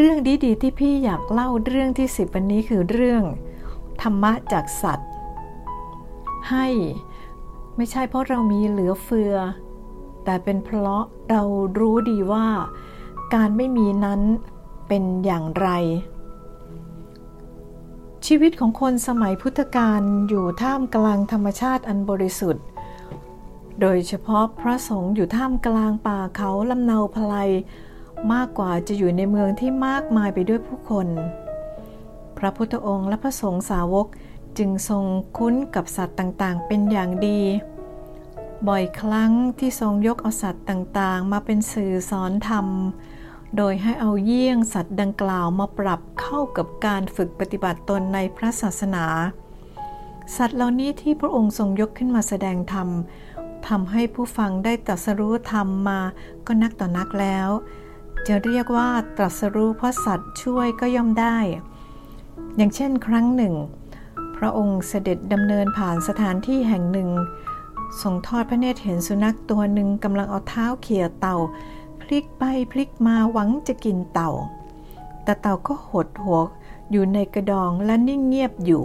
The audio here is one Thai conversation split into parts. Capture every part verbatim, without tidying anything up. เรื่องดีๆที่พี่อยากเล่าเรื่องที่สิบวันนี้คือเรื่องธรรมะจากสัตว์ให้ไม่ใช่เพราะเรามีเหลือเฟือแต่เป็นเพราะเรารู้ดีว่าการไม่มีนั้นเป็นอย่างไรชีวิตของคนสมัยพุทธกาลอยู่ท่ามกลางธรรมชาติอันบริสุทธิ์โดยเฉพาะพระสงฆ์อยู่ท่ามกลางป่าเขาลำเนาไพลมากกว่าจะอยู่ในเมืองที่มากมายไปด้วยผู้คนพระพุทธองค์และพระสงฆ์สาวกจึงทรงคุ้นกับสัตว์ต่างๆเป็นอย่างดีบ่อยครั้งที่ทรงยกเอาสัตว์ต่างๆมาเป็นสื่อสอนธรรมโดยให้เอาเยี่ยงสัตว์ดังกล่าวมาปรับเข้ากับการฝึกปฏิบัติตนในพระศาสนาสัตว์เหล่านี้ที่พระองค์ทรงยกขึ้นมาแสดงธรรมทำให้ผู้ฟังได้ตรัสรู้ธรรมมาก็นักต่อนักแล้วจะเรียกว่าตรัสรู้เพราะสัตว์ช่วยก็ย่อมได้อย่างเช่นครั้งหนึ่งพระองค์เสด็จดำเนินผ่านสถานที่แห่งหนึ่งทรงทอดพระเนตรเห็นสุนัขตัวหนึ่งกำลังเอาเท้าเขี่ยเต่าพลิกไปพลิกมาหวังจะกินเต่าแต่เต่าก็หดหัวอยู่ในกระดองและนิ่งเงียบอยู่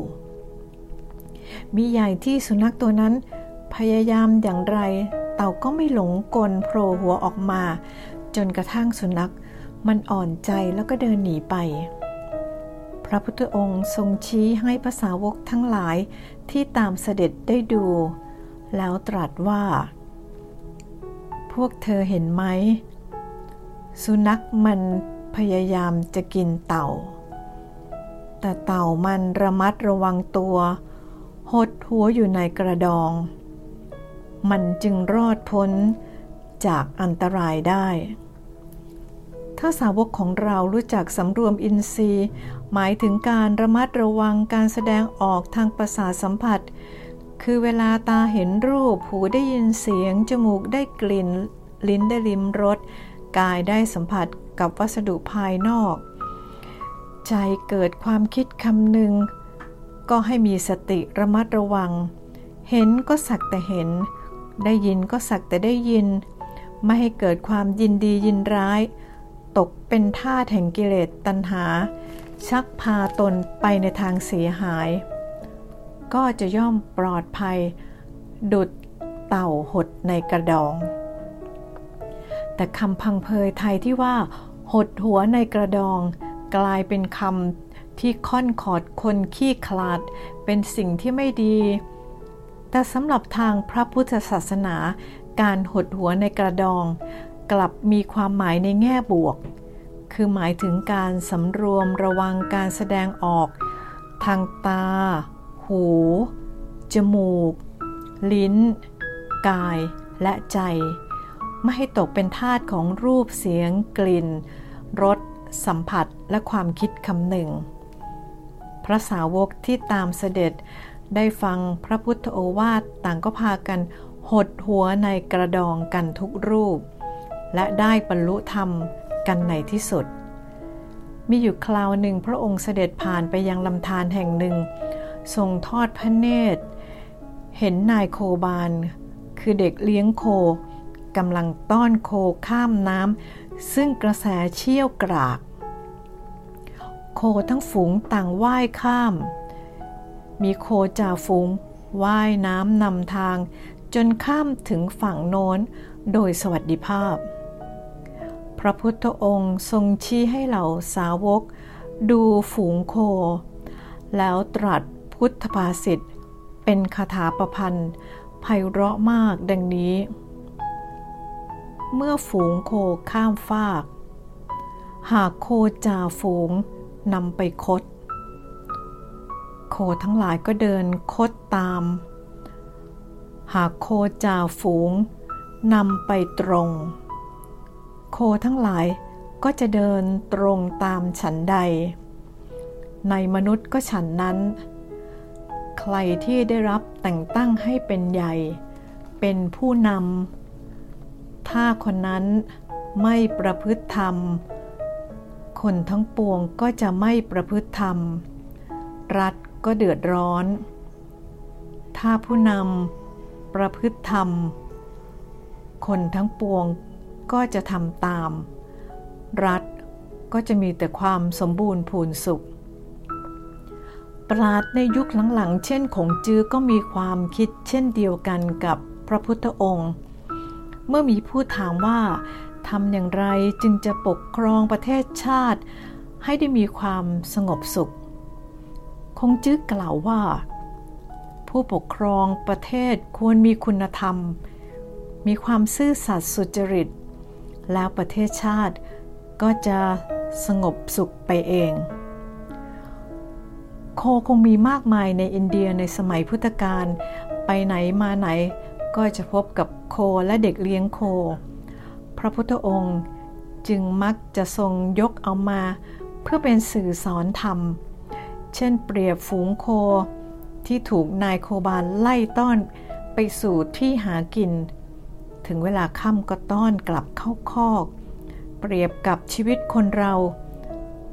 มีใหญ่ที่สุนัขตัวนั้นพยายามอย่างไรเต่าก็ไม่หลงกลโผล่หัวออกมาจนกระทั่งสุนัขมันอ่อนใจแล้วก็เดินหนีไปพระพุทธองค์ทรงชี้ให้พระสาวกทั้งหลายที่ตามเสด็จได้ดูแล้วตรัสว่าพวกเธอเห็นไหมสุนัขมันพยายามจะกินเต่าแต่เต่ามันระมัดระวังตัวหดหัวอยู่ในกระดองมันจึงรอดพ้นจากอันตรายได้ถ้าสาวกของเรารู้จักสำรวมอินทรีย์หมายถึงการระมัดระวังการแสดงออกทางประสาทสัมผัสคือเวลาตาเห็นรูปหูได้ยินเสียงจมูกได้กลิ่นลิ้นได้ลิ้มรสกายได้สัมผัสกับวัสดุภายนอกใจเกิดความคิดคำนึงก็ให้มีสติระมัดระวังเห็นก็สักแต่เห็นได้ยินก็สักแต่ได้ยินไม่ให้เกิดความยินดียินร้ายตกเป็นทาสแห่งกิเลสตัณหาชักพาตนไปในทางเสียหายก็จะย่อมปลอดภัยดุจเต่าหดในกระดองแต่คำพังเพยไทยที่ว่าหดหัวในกระดองกลายเป็นคำที่ค่อนขอดคนขี้ขลาดเป็นสิ่งที่ไม่ดีแต่สำหรับทางพระพุทธศาสนาการหดหัวในกระดองกลับมีความหมายในแง่บวกคือหมายถึงการสำรวมระวังการแสดงออกทางตาหูจมูกลิ้นกายและใจไม่ให้ตกเป็นทาสของรูปเสียงกลิ่นรสสัมผัสและความคิดคำหนึ่งพระสาวกที่ตามเสด็จได้ฟังพระพุทธโอวาทต่างก็พากันหดหัวในกระดองกันทุกรูปและได้บรรลุธรรมกันในที่สุดมีอยู่คราวหนึ่งพระองค์เสด็จผ่านไปยังลำธารแห่งหนึ่งทรงทอดพระเนตรเห็นนายโคบาลคือเด็กเลี้ยงโคกำลังต้อนโคข้ามน้ำซึ่งกระแสเชี่ยวกรากโคทั้งฝูงต่างว่ายข้ามมีโคจ่าฝูงว่ายน้ำนำทางจนข้ามถึงฝั่งโน้นโดยสวัสดิภาพพระพุทธองค์ทรงชี้ให้เหล่าสาวกดูฝูงโคแล้วตรัสพุทธภาษิตเป็นคาถาประพันธ์ไพเราะมากดังนี้เมื่อฝูงโคข้ามฟากหากโคจ่าฝูงนำไปคดโคทั้งหลายก็เดินคดตามหากโคจ่าฝูงนำไปตรงโคทั้งหลายก็จะเดินตรงตามฉันใดในมนุษย์ก็ฉันนั้นใครที่ได้รับแต่งตั้งให้เป็นใหญ่เป็นผู้นำถ้าคนนั้นไม่ประพฤติธรรมคนทั้งปวงก็จะไม่ประพฤติธรรมรัฐก็เดือดร้อนถ้าผู้นำประพฤติธรรมคนทั้งปวงก็จะทำตามรัฐ ก็จะมีแต่ความสมบูรณ์พูนสุขปราชญ์ในยุคหลังๆเช่นขงจื้อก็มีความคิดเช่นเดียวกันกับพระพุทธองค์เมื่อมีผู้ถามว่าทำอย่างไรจึงจะปกครองประเทศชาติให้ได้มีความสงบสุขคงจึกกล่าวว่าผู้ปกครองประเทศควรมีคุณธรรมมีความซื่อสัตย์สุจริตแล้วประเทศชาติก็จะสงบสุขไปเองโคคงมีมากมายในอินเดียในสมัยพุทธกาลไปไหนมาไหนก็จะพบกับโคและเด็กเลี้ยงโคพระพุทธองค์จึงมักจะทรงยกเอามาเพื่อเป็นสื่อสอนธรรมเช่นเปรียบฝูงโคที่ถูกนายโคบาลไล่ต้อนไปสู่ที่หากินถึงเวลาค่ำก็ต้อนกลับเข้าคอกเปรียบกับชีวิตคนเรา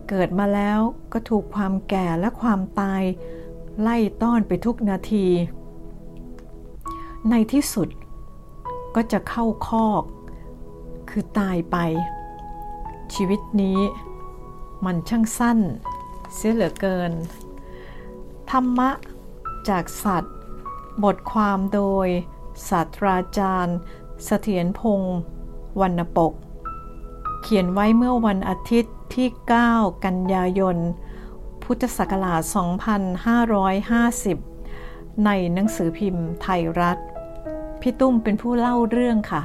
เกิดมาแล้วก็ถูกความแก่และความตายไล่ต้อนไปทุกนาทีในที่สุดก็จะเข้าคอกคือตายไปชีวิตนี้มันช่างสั้นเสียเหลือเกินธรรมะจากสัตว์บทความโดยศาสตราจารย์เสถียรพงษ์วรรณปกเขียนไว้เมื่อวันอาทิตย์ที่เก้ากันยายนพุทธศักราชสองพันห้าร้อยห้าสิบในหนังสือพิมพ์ไทยรัฐพี่ตุ้มเป็นผู้เล่าเรื่องค่ะ